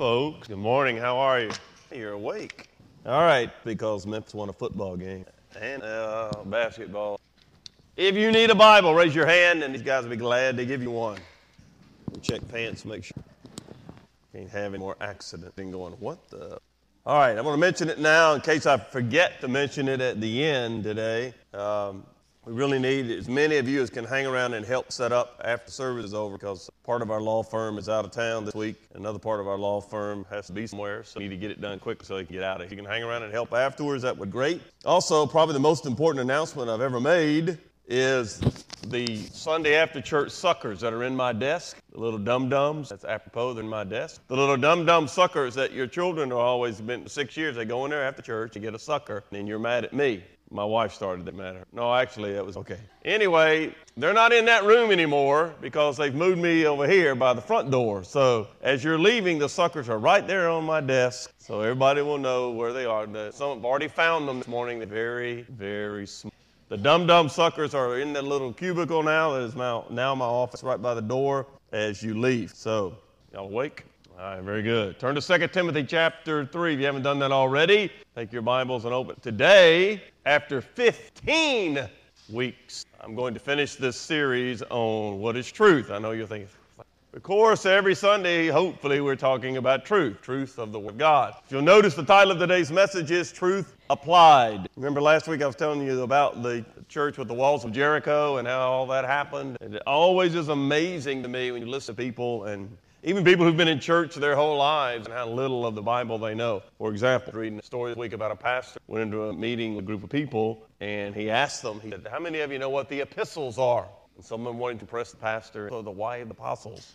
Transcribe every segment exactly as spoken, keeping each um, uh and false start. folks. Good morning. How are you? You're awake. All right, because Memphis won a football game and uh, basketball. If you need a Bible, raise your hand, and these guys will be glad to give you one. Check pants, make sure. Can't have any more accident than going, what the? All right, I want to mention it now in case I forget to mention it at the end today. Um, we really need as many of you as can hang around and help set up after service is over, because part of our law firm is out of town this week. Another part of our law firm has to be somewhere, so we need to get it done quick so they can get out of here. If you can hang around and help afterwards, that would be great. Also, probably the most important announcement I've ever made is the Sunday after church suckers that are in my desk, the little dum-dums, that's apropos, they're in my desk. The little dum-dum suckers that your children are always been, six years, they go in there after church to get a sucker, and you're mad at me. My wife started that matter. No, actually, it was okay. Anyway, they're not in that room anymore because they've moved me over here by the front door. So as you're leaving, the suckers are right there on my desk, so everybody will know where they are. Some have already found them this morning. They're very, very small. The dum-dum suckers are in that little cubicle now. That is now, now my office right by the door as you leave. So, y'all awake? All right, very good. Turn to Second Timothy chapter three if you haven't done that already. Take your Bibles and open. Today, after fifteen weeks, I'm going to finish this series on what is truth. I know you're thinking, of course, every Sunday, hopefully, we're talking about truth, truth of the Word of God. If you'll notice, the title of today's message is Truth Applied. Remember last week I was telling you about the church with the walls of Jericho and how all that happened? It always is amazing to me when you listen to people, and even people who've been in church their whole lives, and how little of the Bible they know. For example, reading a story this week about a pastor went into a meeting with a group of people, and he asked them, he said, how many of you know what the epistles are? And someone wanted to press the pastor, so the why of the apostles.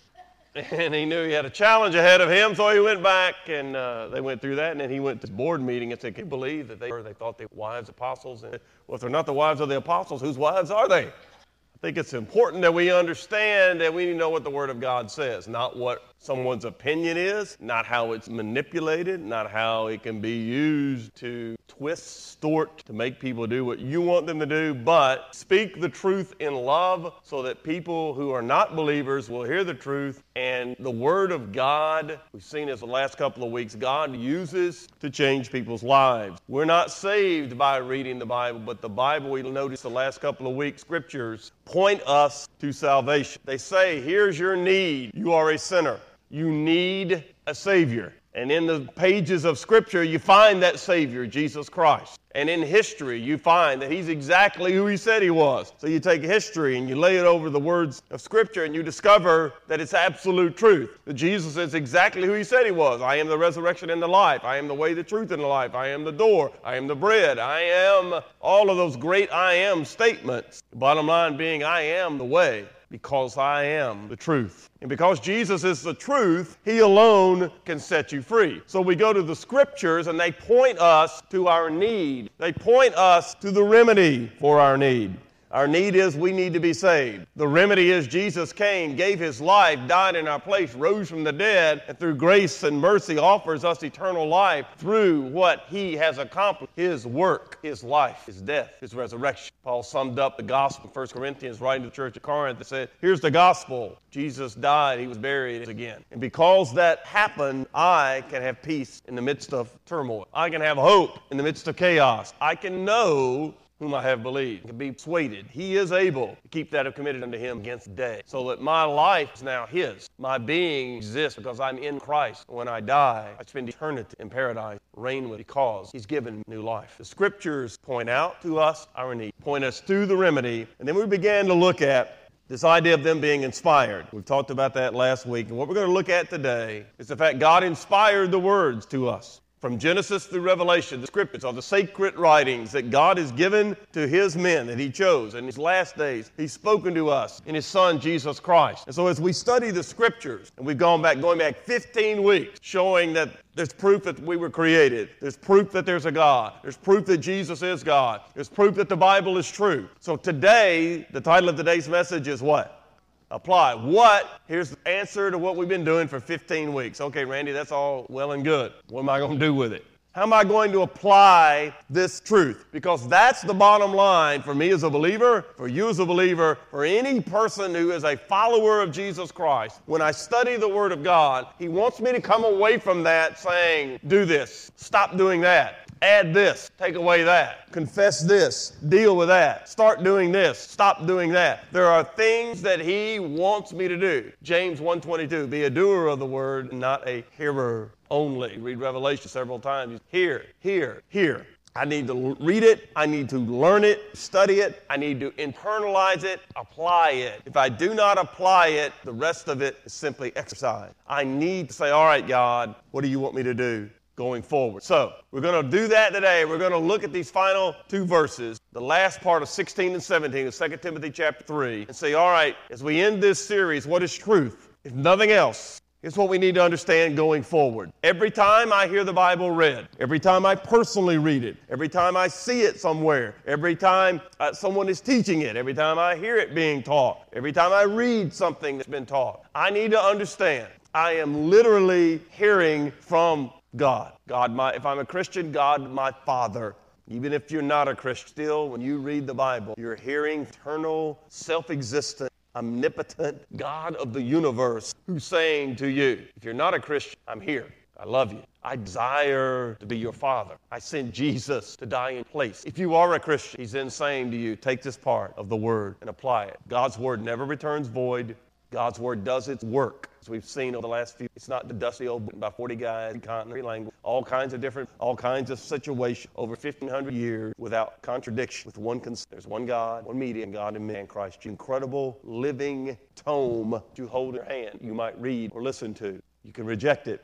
And he knew he had a challenge ahead of him, so he went back, and uh, they went through that, and then he went to the board meeting and said, can you believe that they were, they thought they were wives of apostles? And, well, if they're not the wives of the apostles, whose wives are they? I think it's important that we understand that we know what the Word of God says, not what someone's opinion is, not how it's manipulated, not how it can be used to twist, distort, to make people do what you want them to do, but speak the truth in love so that people who are not believers will hear the truth. And the Word of God, we've seen this the last couple of weeks, God uses to change people's lives. We're not saved by reading the Bible, but the Bible, we noticed the last couple of weeks, scriptures point us to salvation. They say, here's your need. You are a sinner. You need a Savior. And in the pages of Scripture, you find that Savior, Jesus Christ. And in history, you find that He's exactly who He said He was. So you take history and you lay it over the words of Scripture and you discover that it's absolute truth. That Jesus is exactly who He said He was. I am the resurrection and the life. I am the way, the truth, and the life. I am the door. I am the bread. I am all of those great I am statements. Bottom line being, I am the way. Because I am the truth. And because Jesus is the truth, He alone can set you free. So we go to the Scriptures and they point us to our need. They point us to the remedy for our need. Our need is we need to be saved. The remedy is Jesus came, gave His life, died in our place, rose from the dead, and through grace and mercy offers us eternal life through what He has accomplished. His work, His life, His death, His resurrection. Paul summed up the gospel in First Corinthians, writing to the church at Corinth, and said, here's the gospel. Jesus died, He was buried again. And because that happened, I can have peace in the midst of turmoil. I can have hope in the midst of chaos. I can know whom I have believed, can be persuaded. He is able to keep that have committed unto Him against day, so that my life is now His. My being exists because I'm in Christ. When I die, I spend eternity in paradise, reign with, because He's given new life. The Scriptures point out to us our need, point us to the remedy, and then we began to look at this idea of them being inspired. We've talked about that last week, and what we're going to look at today is the fact God inspired the words to us. From Genesis through Revelation, the Scriptures are the sacred writings that God has given to His men that He chose. In His last days, He's spoken to us in His Son, Jesus Christ. And so as we study the Scriptures, and we've gone back, going back fifteen weeks, showing that there's proof that we were created. There's proof that there's a God. There's proof that Jesus is God. There's proof that the Bible is true. So today, the title of today's message is what? Apply. What? Here's the answer to what we've been doing for fifteen weeks. Okay, Randy, that's all well and good. What am I going to do with it? How am I going to apply this truth? Because that's the bottom line for me as a believer, for you as a believer, for any person who is a follower of Jesus Christ. When I study the Word of God, He wants me to come away from that saying, do this, stop doing that. Add this, take away that, confess this, deal with that, start doing this, stop doing that. There are things that He wants me to do. James one twenty-two, be a doer of the word, not a hearer only. Read Revelation several times. Hear, hear, hear. I need to read it, I need to learn it, study it, I need to internalize it, apply it. If I do not apply it, the rest of it is simply exercise. I need to say, all right, God, what do you want me to do going forward? So we're going to do that today. We're going to look at these final two verses, the last part of sixteen and seventeen of Second Timothy chapter three, and say, all right, as we end this series, what is truth? If nothing else, here's what we need to understand going forward. Every time I hear the Bible read, every time I personally read it, every time I see it somewhere, every time uh, someone is teaching it, every time I hear it being taught, every time I read something that's been taught, I need to understand I am literally hearing from God. God, my, if I'm a Christian, God, my Father. Even if you're not a Christian, still, when you read the Bible, you're hearing eternal, self-existent, omnipotent God of the universe who's saying to you, if you're not a Christian, I'm here. I love you. I desire to be your father. I sent Jesus to die in place. If you are a Christian, He's then saying to you, take this part of the Word and apply it. God's Word never returns void. God's Word does its work. As we've seen over the last few, it's not the dusty old book by forty guys, continent, language, all kinds of different, all kinds of situations over fifteen hundred years without contradiction, with one concern. There's one God, one mediator, God and man, Christ. An incredible living tome to hold in your hand. You might read or listen to. You can reject it.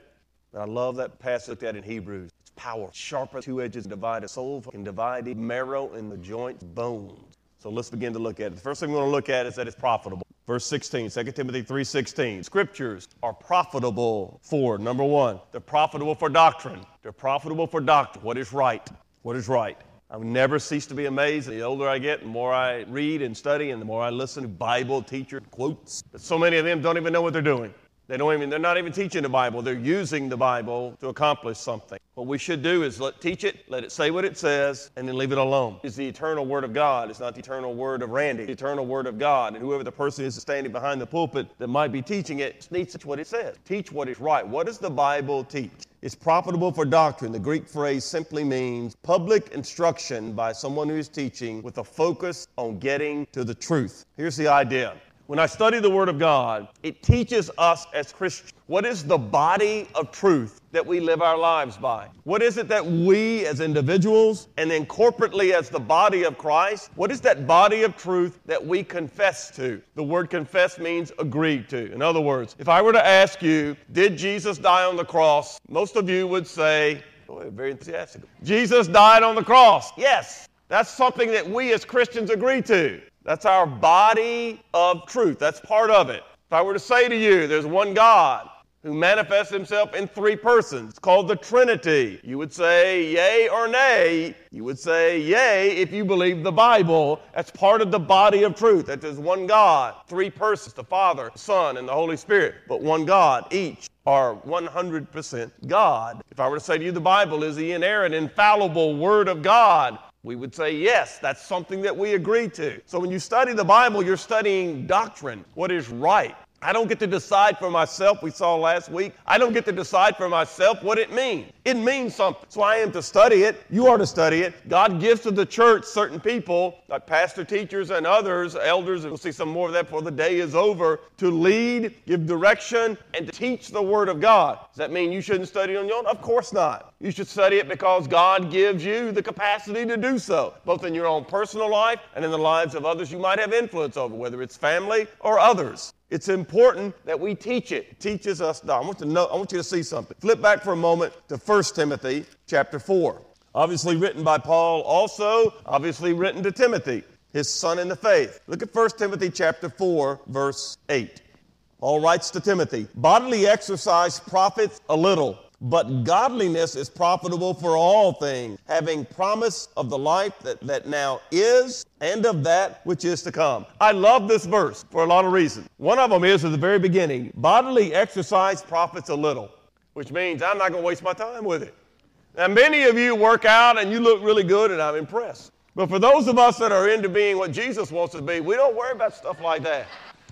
But I love that passage looked at in Hebrews. It's power, sharper two edges, divide a soul, can divide the marrow and the joints, bones. So let's begin to look at it. The first thing we're going to look at is that it's profitable. Verse sixteen, Second Timothy three sixteen. Scriptures are profitable for, number one, they're profitable for doctrine. They're profitable for doctrine. What is right? What is right? I would never cease to be amazed. The older I get, the more I read and study, and the more I listen to Bible teacher quotes. But so many of them don't even know what they're doing. They don't even, they're not even teaching the Bible. They're using the Bible to accomplish something. What we should do is let, teach it, let it say what it says, and then leave it alone. It's the eternal Word of God. It's not the eternal Word of Randy. It's the eternal Word of God. And whoever the person is standing behind the pulpit that might be teaching it needs to teach what it says. Teach what is right. What does the Bible teach? It's profitable for doctrine. The Greek phrase simply means public instruction by someone who is teaching with a focus on getting to the truth. Here's the idea. When I study the Word of God, it teaches us as Christians what is the body of truth that we live our lives by. What is it that we as individuals and then corporately as the body of Christ, what is that body of truth that we confess to? The word confess means agree to. In other words, if I were to ask you, did Jesus die on the cross? Most of you would say, boy, very enthusiastic. Jesus died on the cross. Yes, that's something that we as Christians agree to. That's our body of truth. That's part of it. If I were to say to you, there's one God who manifests Himself in three persons. It's called the Trinity. You would say yay or nay. You would say yay if you believe the Bible. That's part of the body of truth, that there's one God, three persons, the Father, the Son, and the Holy Spirit, but one God each. Are one hundred percent God. If I were to say to you the Bible is the inerrant, infallible Word of God, we would say yes, that's something that we agree to. So when you study the Bible, you're studying doctrine, what is right. I don't get to decide for myself, we saw last week, I don't get to decide for myself what it means. It means something. So I am to study it, you are to study it. God gives to the church certain people, like pastor, teachers, and others, elders, and we'll see some more of that before the day is over, to lead, give direction, and to teach the Word of God. Does that mean you shouldn't study it on your own? Of course not. You should study it because God gives you the capacity to do so, both in your own personal life and in the lives of others you might have influence over, whether it's family or others. It's important that we teach it. It teaches us. I want to know, I want you to see something. Flip back for a moment to First Timothy chapter four. Obviously written by Paul, also obviously written to Timothy, his son in the faith. Look at First Timothy chapter four, verse eight. Paul writes to Timothy, bodily exercise profits a little, but godliness is profitable for all things, having promise of the life that, that now is and of that which is to come. I love this verse for a lot of reasons. One of them is at the very beginning, bodily exercise profits a little, which means I'm not going to waste my time with it. Now, many of you work out and you look really good, and I'm impressed. But for those of us that are into being what Jesus wants to be, we don't worry about stuff like that.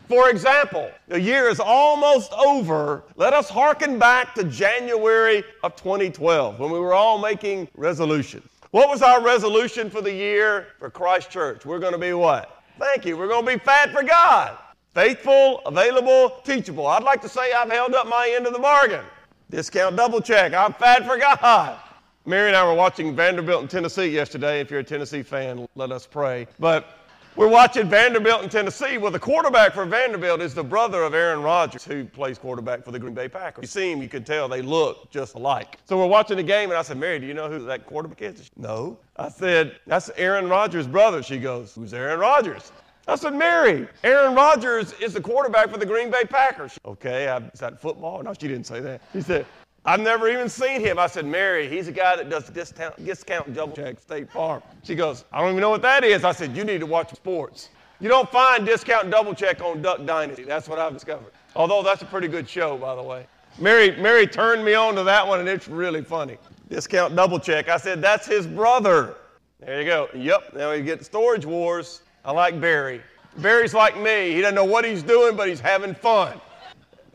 For example, the year is almost over. Let us hearken back to January of twenty twelve when we were all making resolutions. What was our resolution for the year for Christ Church? We're going to be what? Thank you. We're going to be fat for God. Faithful, available, teachable. I'd like to say I've held up my end of the bargain. Discount double check. I'm fat for God. Mary and I were watching Vanderbilt and Tennessee yesterday. If you're a Tennessee fan, let us pray. But we're watching Vanderbilt in Tennessee. Well, the quarterback for Vanderbilt is the brother of Aaron Rodgers, who plays quarterback for the Green Bay Packers. You see him, you can tell they look just alike. So we're watching the game, and I said, Mary, do you know who that quarterback is? No. I said, that's Aaron Rodgers' brother. She goes, who's Aaron Rodgers? I said, Mary, Aaron Rodgers is the quarterback for the Green Bay Packers. She, okay, I, is that football? No, she didn't say that. She said, I've never even seen him. I said, Mary, he's a guy that does discount, discount double check State Farm. She goes, I don't even know what that is. I said, you need to watch sports. You don't find discount double check on Duck Dynasty. That's what I've discovered. Although that's a pretty good show, by the way. Mary, Mary turned me on to that one, and it's really funny. Discount double check. I said, that's his brother. There you go. Yep, now we get Storage Wars. I like Barry. Barry's like me. He doesn't know what he's doing, but he's having fun.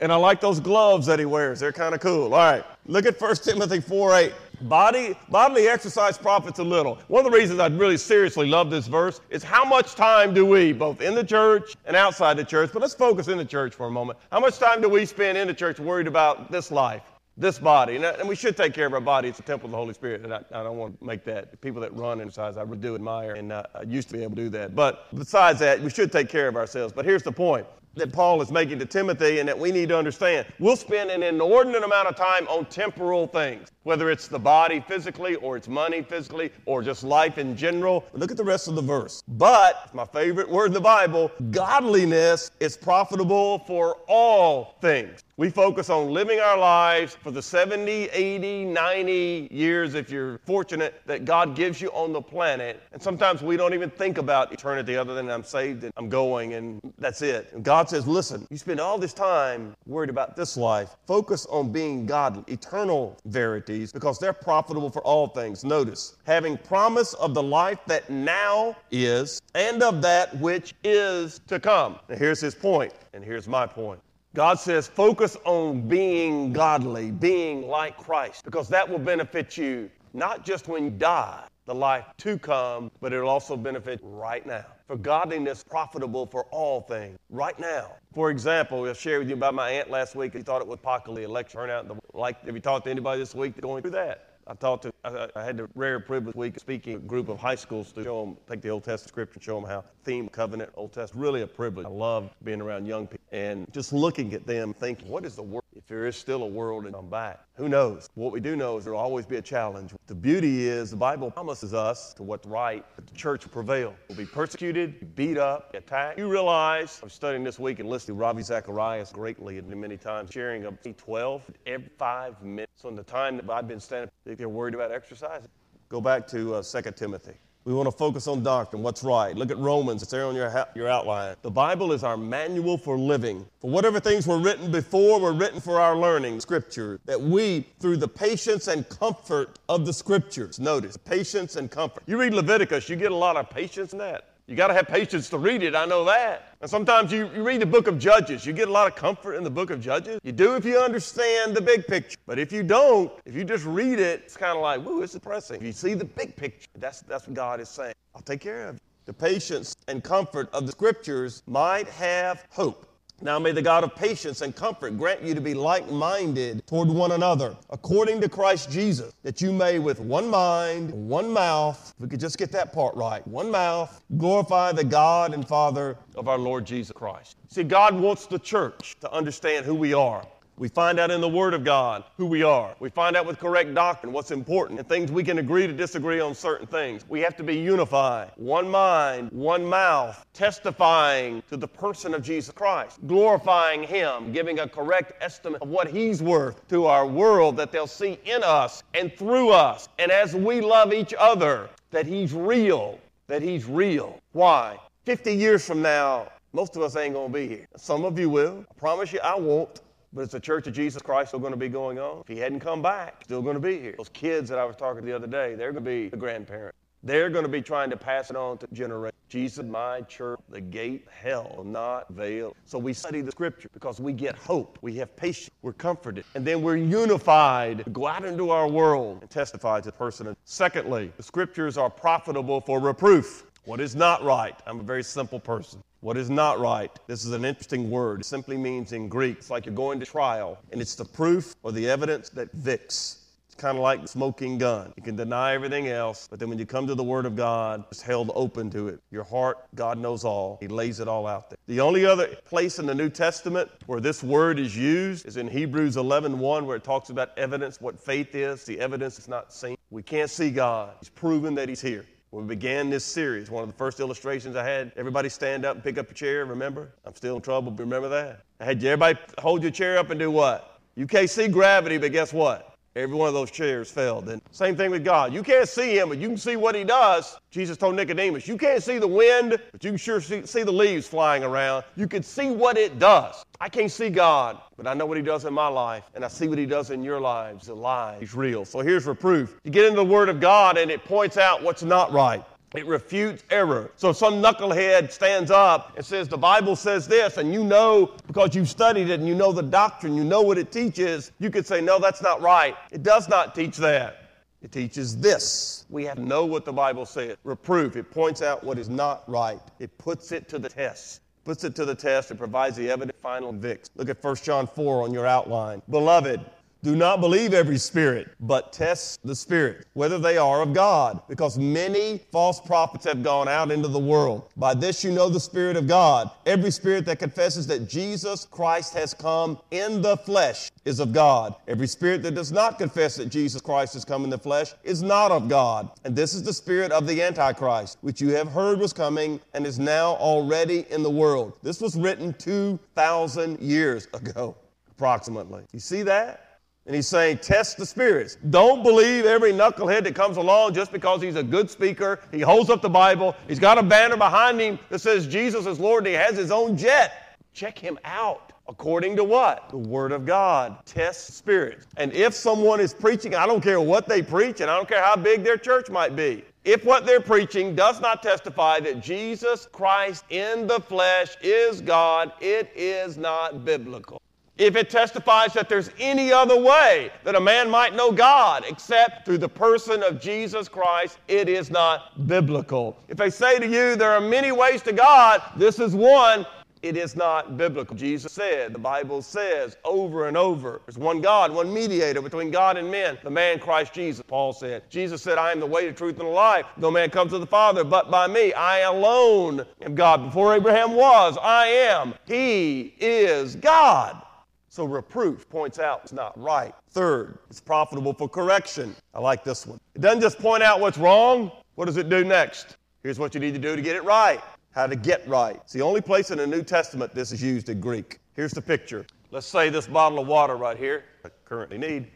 And I like those gloves that he wears. They're kind of cool. All right. Look at First Timothy four eight. Body, bodily exercise profits a little. One of the reasons I really seriously love this verse is how much time do we, both in the church and outside the church, but let's focus in the church for a moment. How much time do we spend in the church worried about this life, this body? And, and we should take care of our body. It's the temple of the Holy Spirit, and I, I don't want to make that. The people that run and exercise, I really do admire, and uh, I used to be able to do that. But besides that, we should take care of ourselves. But here's the point that Paul is making to Timothy and that we need to understand. We'll spend an inordinate amount of time on temporal things, whether it's the body physically or it's money physically or just life in general. Look at the rest of the verse. But, my favorite word in the Bible, godliness is profitable for all things. We focus on living our lives for the seventy, eighty, ninety years, if you're fortunate, that God gives you on the planet. And sometimes we don't even think about eternity other than I'm saved and I'm going and that's it. And God says, listen, you spend all this time worried about this life. Focus on being godly, eternal verities, because they're profitable for all things. Notice, having promise of the life that now is and of that which is to come. And here's his point, and here's my point. God says, focus on being godly, being like Christ, because that will benefit you, not just when you die, the life to come, but it'll also benefit right now. For godliness profitable for all things, right now. For example, I'll share with you about my aunt last week. He thought it was pockily a lecture. Turn out, like, have you talked to anybody this week going through that? I talked to, I, I had the rare privilege week of speaking to a group of high school students, show them, take the Old Testament scripture and show them how theme, covenant, Old Testament, really a privilege. I love being around young people and just looking at them thinking, what is the world? If there is still a world and I'm back, who knows? What we do know is there will always be a challenge. The beauty is the Bible promises us to what's right, that the church will prevail. We'll be persecuted, beat up, attacked. You realize, I'm studying this week and listening to Ravi Zacharias greatly and many times, sharing of twelve every five minutes. So in the time that I've been standing, they're worried about exercising. Go back to uh, Second Timothy. We want to focus on doctrine, what's right. Look at Romans. It's there on your, ha- your outline. The Bible is our manual for living. For whatever things were written before were written for our learning, Scripture, that we, through the patience and comfort of the Scriptures, notice, patience and comfort. You read Leviticus, you get a lot of patience in that. You got to have patience to read it, I know that. And sometimes you, you read the book of Judges, you get a lot of comfort in the book of Judges. You do if you understand the big picture. But if you don't, if you just read it, it's kind of like, woo, it's depressing. If you see the big picture, that's, that's what God is saying. I'll take care of you. The patience and comfort of the Scriptures might have hope. Now may the God of patience and comfort grant you to be like-minded toward one another, according to Christ Jesus, that you may with one mind, one mouth, if we could just get that part right, one mouth, glorify the God and Father of our Lord Jesus Christ. See, God wants the church to understand who we are. We find out in the Word of God who we are. We find out with correct doctrine what's important and things we can agree to disagree on certain things. We have to be unified, one mind, one mouth, testifying to the person of Jesus Christ, glorifying Him, giving a correct estimate of what He's worth to our world that they'll see in us and through us. And as we love each other, that He's real, that He's real. Why? fifty years from now, most of us ain't going to be here. Some of you will. I promise you I won't. But it's the Church of Jesus Christ still going to be going on. If he hadn't come back, still going to be here. Those kids that I was talking to the other day, they're going to be the grandparents. They're going to be trying to pass it on to generations. Jesus, my church, the gate, hell will not veil. So we study the Scripture because we get hope. We have patience. We're comforted. And then we're unified to go out into our world and testify to the person. Secondly, the Scriptures are profitable for reproof. What is not right? I'm a very simple person. What is not right? This is an interesting word. It simply means in Greek, it's like you're going to trial, and it's the proof or the evidence that convicts. It's kind of like the smoking gun. You can deny everything else, but then when you come to the Word of God, it's held open to it. Your heart, God knows all. He lays it all out there. The only other place in the New Testament where this word is used is in Hebrews eleven one, where it talks about evidence, what faith is. The evidence is not seen. We can't see God. He's proven that he's here. When we began this series, one of the first illustrations I had, everybody stand up and pick up a chair, remember? I'm still in trouble, but remember that. I had you, everybody hold your chair up and do what? You can't see gravity, but guess what? Every one of those chairs fell. Then same thing with God. You can't see him, but you can see what he does. Jesus told Nicodemus, you can't see the wind, but you can sure see, see the leaves flying around. You can see what it does. I can't see God, but I know what he does in my life, and I see what he does in your lives. The lie is real. So here's reproof. You get into the Word of God, and it points out what's not right. It refutes error. So if some knucklehead stands up and says, the Bible says this, and you know because you've studied it and you know the doctrine, you know what it teaches, you could say, no, that's not right. It does not teach that. It teaches this. We have to know what the Bible says. Reproof. It points out what is not right. It puts it to the test. Puts it to the test and provides the evident final convicts. Look at First John four on your outline. Beloved, do not believe every spirit, but test the spirits, whether they are of God, because many false prophets have gone out into the world. By this you know the Spirit of God. Every spirit that confesses that Jesus Christ has come in the flesh is of God. Every spirit that does not confess that Jesus Christ has come in the flesh is not of God. And this is the spirit of the Antichrist, which you have heard was coming and is now already in the world. This was written two thousand years ago, approximately. You see that? And he's saying, test the spirits. Don't believe every knucklehead that comes along just because he's a good speaker. He holds up the Bible. He's got a banner behind him that says Jesus is Lord, and he has his own jet. Check him out. According to what? The Word of God. Test spirits. And if someone is preaching, I don't care what they preach, and I don't care how big their church might be, if what they're preaching does not testify that Jesus Christ in the flesh is God, it is not biblical. If it testifies that there's any other way that a man might know God except through the person of Jesus Christ, it is not biblical. If they say to you, there are many ways to God, this is one, it is not biblical. Jesus said, the Bible says over and over, there's one God, one mediator between God and men, the man Christ Jesus, Paul said. Jesus said, I am the way, the truth, and the life. No man comes to the Father but by me. I alone am God. Before Abraham was, I am. He is God. So reproof points out it's not right. Third, it's profitable for correction. I like this one. It doesn't just point out what's wrong. What does it do next? Here's what you need to do to get it right. How to get right. It's the only place in the New Testament this is used in Greek. Here's the picture. Let's say this bottle of water right here, I currently need.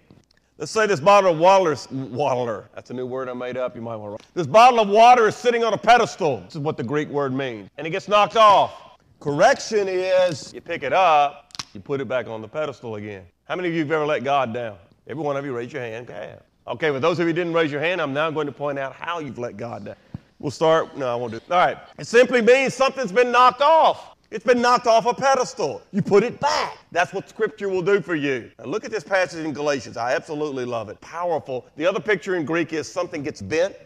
Let's say this bottle of water, water, that's a new word I made up, you might want to write. This bottle of water is sitting on a pedestal. This is what the Greek word means. And it gets knocked off. Correction is you pick it up, you put it back on the pedestal again. How many of you have ever let God down? Every one of you raise your hand. Okay, with those of you who didn't raise your hand, I'm now going to point out how you've let God down. We'll start. No, I won't do it. All right. It simply means something's been knocked off. It's been knocked off a pedestal. You put it back. That's what Scripture will do for you. Now look at this passage in Galatians. I absolutely love it. Powerful. The other picture in Greek is something gets bent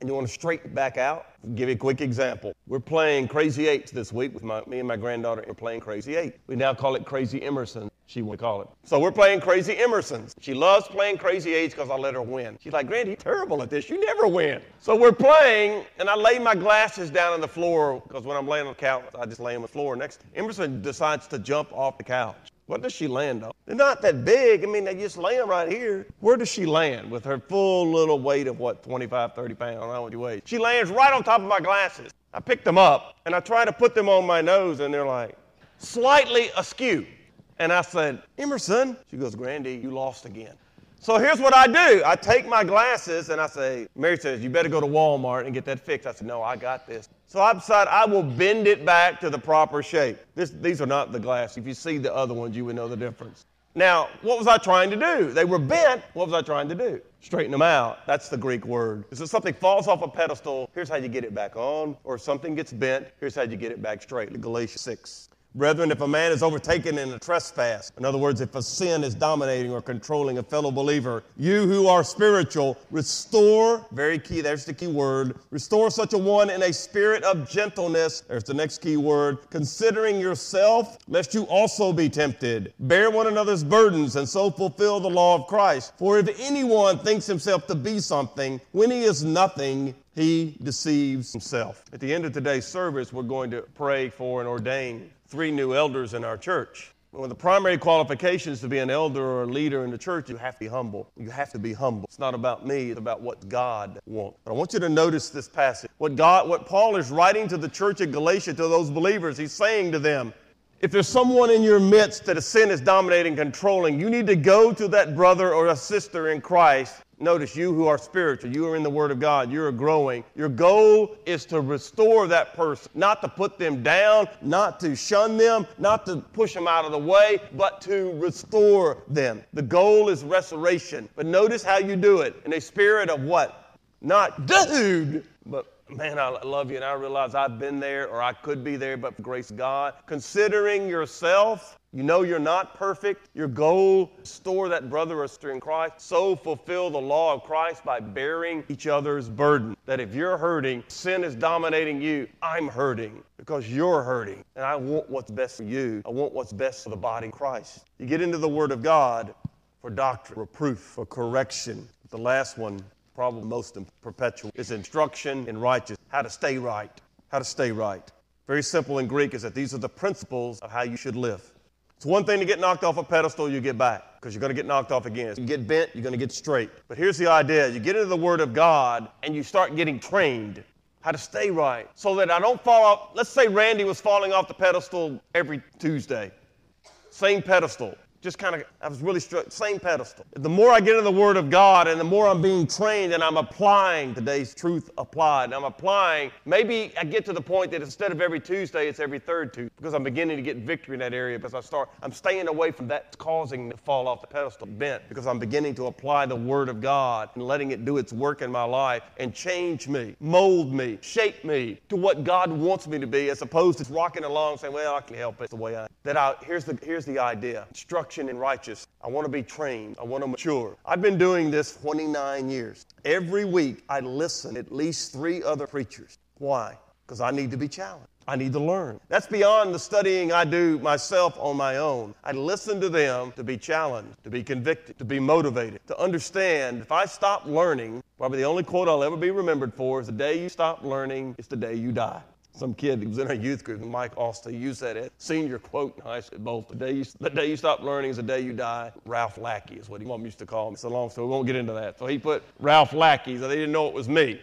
and you want to straighten it back out. I'll give you a quick example. We're playing Crazy Eights this week with my, me and my granddaughter. We're playing Crazy Eight. We now call it Crazy Emerson. She wants to call it. So we're playing Crazy Emersons. She loves playing Crazy Eights because I let her win. She's like, Granny, you're terrible at this. You never win. So we're playing, and I lay my glasses down on the floor because when I'm laying on the couch, I just lay on the floor next. Emerson decides to jump off the couch. What does she land on? They're not that big. I mean, they just land right here. Where does she land with her full little weight of, what, twenty-five, thirty pounds? I don't know what you weigh. She lands right on top of my glasses. I pick them up, and I try to put them on my nose, and they're like slightly askew. And I said, Emerson. She goes, Grandy, you lost again. So here's what I do. I take my glasses, and I say, Mary says, you better go to Walmart and get that fixed. I said, no, I got this. So I decided I will bend it back to the proper shape. This, these are not the glasses. If you see the other ones, you would know the difference. Now, what was I trying to do? They were bent. What was I trying to do? Straighten them out. That's the Greek word. Is it something falls off a pedestal? Here's how you get it back on. Or something gets bent. Here's how you get it back straight. Galatians six. Brethren, if a man is overtaken in a trespass, in other words, if a sin is dominating or controlling a fellow believer, you who are spiritual, restore, very key, there's the key word, restore such a one in a spirit of gentleness, there's the next key word, considering yourself, lest you also be tempted. Bear one another's burdens and so fulfill the law of Christ. For if anyone thinks himself to be something, when he is nothing, he deceives himself. At the end of today's service, we're going to pray for and ordain three new elders in our church. One of the primary qualifications to be an elder or a leader in the church, you have to be humble. You have to be humble. It's not about me. It's about what God wants. But I want you to notice this passage. What God, what Paul is writing to the church at Galatia, to those believers, he's saying to them, if there's someone in your midst that a sin is dominating, controlling, you need to go to that brother or a sister in Christ. Notice, you who are spiritual, you are in the Word of God, you are growing. Your goal is to restore that person, not to put them down, not to shun them, not to push them out of the way, but to restore them. The goal is restoration. But notice how you do it in a spirit of what? Not dude, but man, I love you, and I realize I've been there, or I could be there, but for grace of God. Considering yourself, you know you're not perfect. Your goal, restore that brother or sister in Christ. So fulfill the law of Christ by bearing each other's burden. That if you're hurting, sin is dominating you. I'm hurting because you're hurting, and I want what's best for you. I want what's best for the body of Christ. You get into the Word of God for doctrine, reproof, for correction. The last one, probably most perpetual, is instruction in righteousness, how to stay right, how to stay right. Very simple in Greek is that these are the principles of how you should live. It's one thing to get knocked off a pedestal, you get back, because you're going to get knocked off again. You get bent, you're going to get straight. But here's the idea. You get into the Word of God, and you start getting trained how to stay right so that I don't fall off. Let's say Randy was falling off the pedestal every Tuesday. Same pedestal. Just kind of, I was really struck, same pedestal. The more I get into the Word of God and the more I'm being trained and I'm applying today's truth applied, and I'm applying, maybe I get to the point that instead of every Tuesday, it's every third Tuesday, because I'm beginning to get victory in that area because I start, I'm staying away from that causing me to fall off the pedestal, bent, because I'm beginning to apply the Word of God and letting it do its work in my life and change me, mold me, shape me to what God wants me to be, as opposed to rocking along saying, well, I can help it, it's the way I, that I, here's the, here's the idea. Structure in righteousness. I want to be trained. I want to mature. I've been doing this twenty-nine years. Every week I listen to at least three other preachers. Why? Because I need to be challenged. I need to learn. That's beyond the studying I do myself on my own. I listen to them to be challenged, to be convicted, to be motivated, to understand if I stop learning, probably the only quote I'll ever be remembered for is the day you stop learning is the day you die. Some kid who was in our youth group, Mike Austin, used that as senior quote in high school at both. The day, you, the day you stop learning is the day you die. Ralph Lackey is what he mom used to call him. It's a long story. We won't get into that. So he put Ralph Lackey, so they didn't know it was me.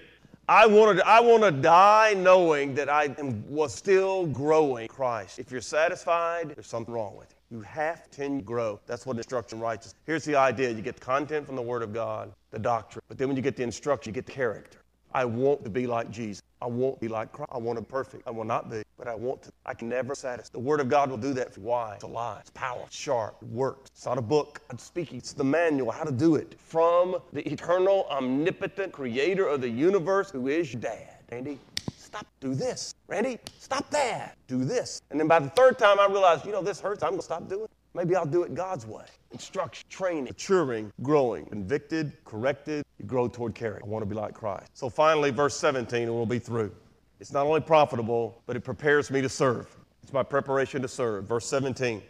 I wanted, I want to die knowing that I am, was still growing Christ. If you're satisfied, there's something wrong with you. You have to continue to grow. That's what instruction righteous. Here's the idea. You get the content from the Word of God, the doctrine. But then when you get the instruction, you get the character. I want to be like Jesus. I want to be like Christ. I want to be perfect. I will not be, but I want to. I can never satisfy. The Word of God will do that for you. Why? It's alive. It's powerful. It's sharp. It works. It's not a book. I'm speaking. It's the manual, how to do it. From the eternal, omnipotent creator of the universe who is your dad. Randy, stop. Do this. Randy, stop that. Do this. And then by the third time I realized, you know, this hurts. I'm going to stop doing it. Maybe I'll do it God's way. Instruction, training, maturing, growing, convicted, corrected, you grow toward character. I want to be like Christ. So finally, verse seventeen, and we'll be through. It's not only profitable, but it prepares me to serve. It's my preparation to serve. Verse seventeen.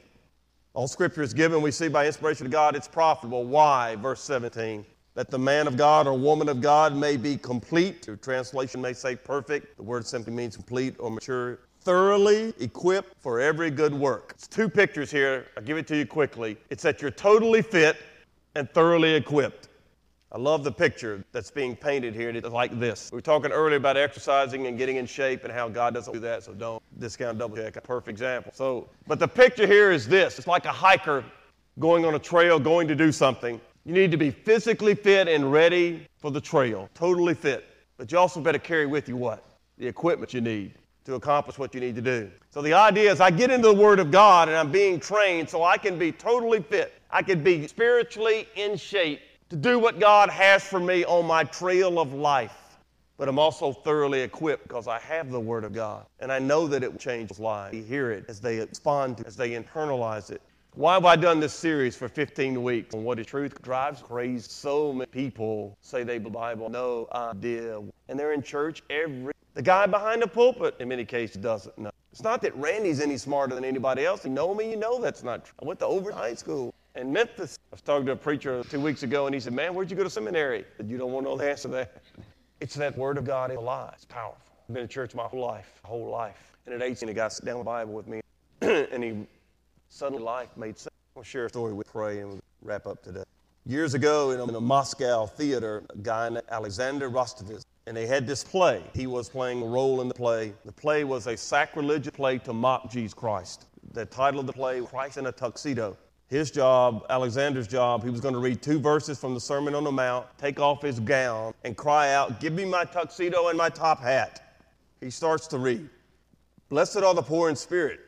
All Scripture is given, we see, by inspiration of God. It's profitable. Why? Verse seventeen. That the man of God or woman of God may be complete. Your translation may say perfect. The word simply means complete or mature. Thoroughly equipped for every good work. It's two pictures here. I'll give it to you quickly. It's that you're totally fit and thoroughly equipped. I love the picture that's being painted here. It's like this. We were talking earlier about exercising and getting in shape and how God doesn't do that, so don't discount, double check. A perfect example. So, but the picture here is this. It's like a hiker going on a trail, going to do something. You need to be physically fit and ready for the trail, totally fit. But you also better carry with you what? The equipment you need to accomplish what you need to do. So the idea is I get into the Word of God and I'm being trained so I can be totally fit. I could be spiritually in shape to do what God has for me on my trail of life. But I'm also thoroughly equipped because I have the Word of God. And I know that it will change lives. They hear it as they respond to it, as they internalize it. Why have I done this series for fifteen weeks on what is truth drives crazy? So many people say they believe the Bible, no idea. And they're in church every... The guy behind the pulpit, in many cases, doesn't know. It's not that Randy's any smarter than anybody else. You know me, you know that's not true. I went to Overton High School in Memphis. I was talking to a preacher two weeks ago, and he said, man, where'd you go to seminary? I said, you don't want to know the answer to that. It's that Word of God is alive. It's powerful. I've been in church my whole life, whole life. And at eighteen, a guy sat down with the Bible with me, and he... Suddenly life made sense. I'll share a story with Pray and we'll wrap up today. Years ago in a, in a Moscow theater, a guy named Alexander Rostovitz, and they had this play. He was playing a role in the play. The play was a sacrilegious play to mock Jesus Christ. The title of the play, Christ in a Tuxedo. His job, Alexander's job, he was going to read two verses from the Sermon on the Mount, take off his gown, and cry out, give me my tuxedo and my top hat. He starts to read, blessed are the poor in spirit,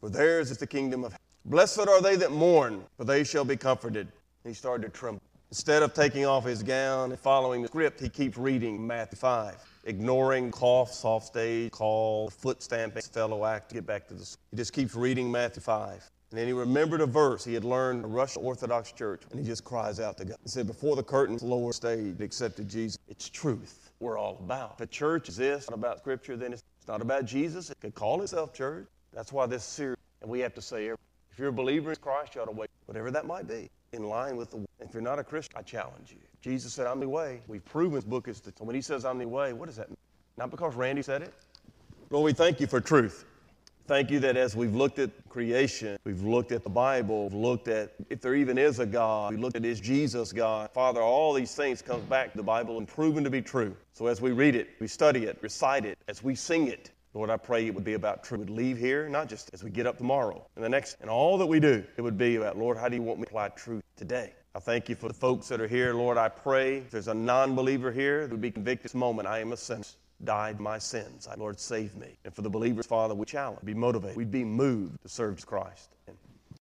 for theirs is the kingdom of heaven. Blessed are they that mourn, for they shall be comforted. He started to tremble. Instead of taking off his gown and following the script, he keeps reading Matthew five, ignoring coughs off stage, calls, foot stamping, fellow act to get back to the school. He just keeps reading Matthew five. And then he remembered a verse he had learned in the Russian Orthodox Church, and he just cries out to God. He said, before the curtain's lower stage accepted Jesus, it's truth we're all about. If a church is this, not about scripture, then it's not about Jesus. It could call itself church. That's why this series, and we have to say, if you're a believer in Christ, you ought to wait, whatever that might be, in line with the word. If you're not a Christian, I challenge you. Jesus said, I'm the way. We've proven this book is the, so when he says, I'm the way, what does that mean? Not because Randy said it. Lord, we thank you for truth. Thank you that as we've looked at creation, we've looked at the Bible, we've looked at if there even is a God, we looked at is Jesus God. Father, all these things comes back to the Bible and proven to be true. So as we read it, we study it, recite it, as we sing it, Lord, I pray it would be about truth. We'd leave here, not just as we get up tomorrow and the next, and all that we do, it would be about, Lord, how do you want me to apply truth today? I thank you for the folks that are here. Lord, I pray if there's a non-believer here that would be convicted this moment. I am a sinner. Died my sins. I, Lord, save me. And for the believers, Father, we challenge, be motivated. We'd be moved to serve Christ. Amen.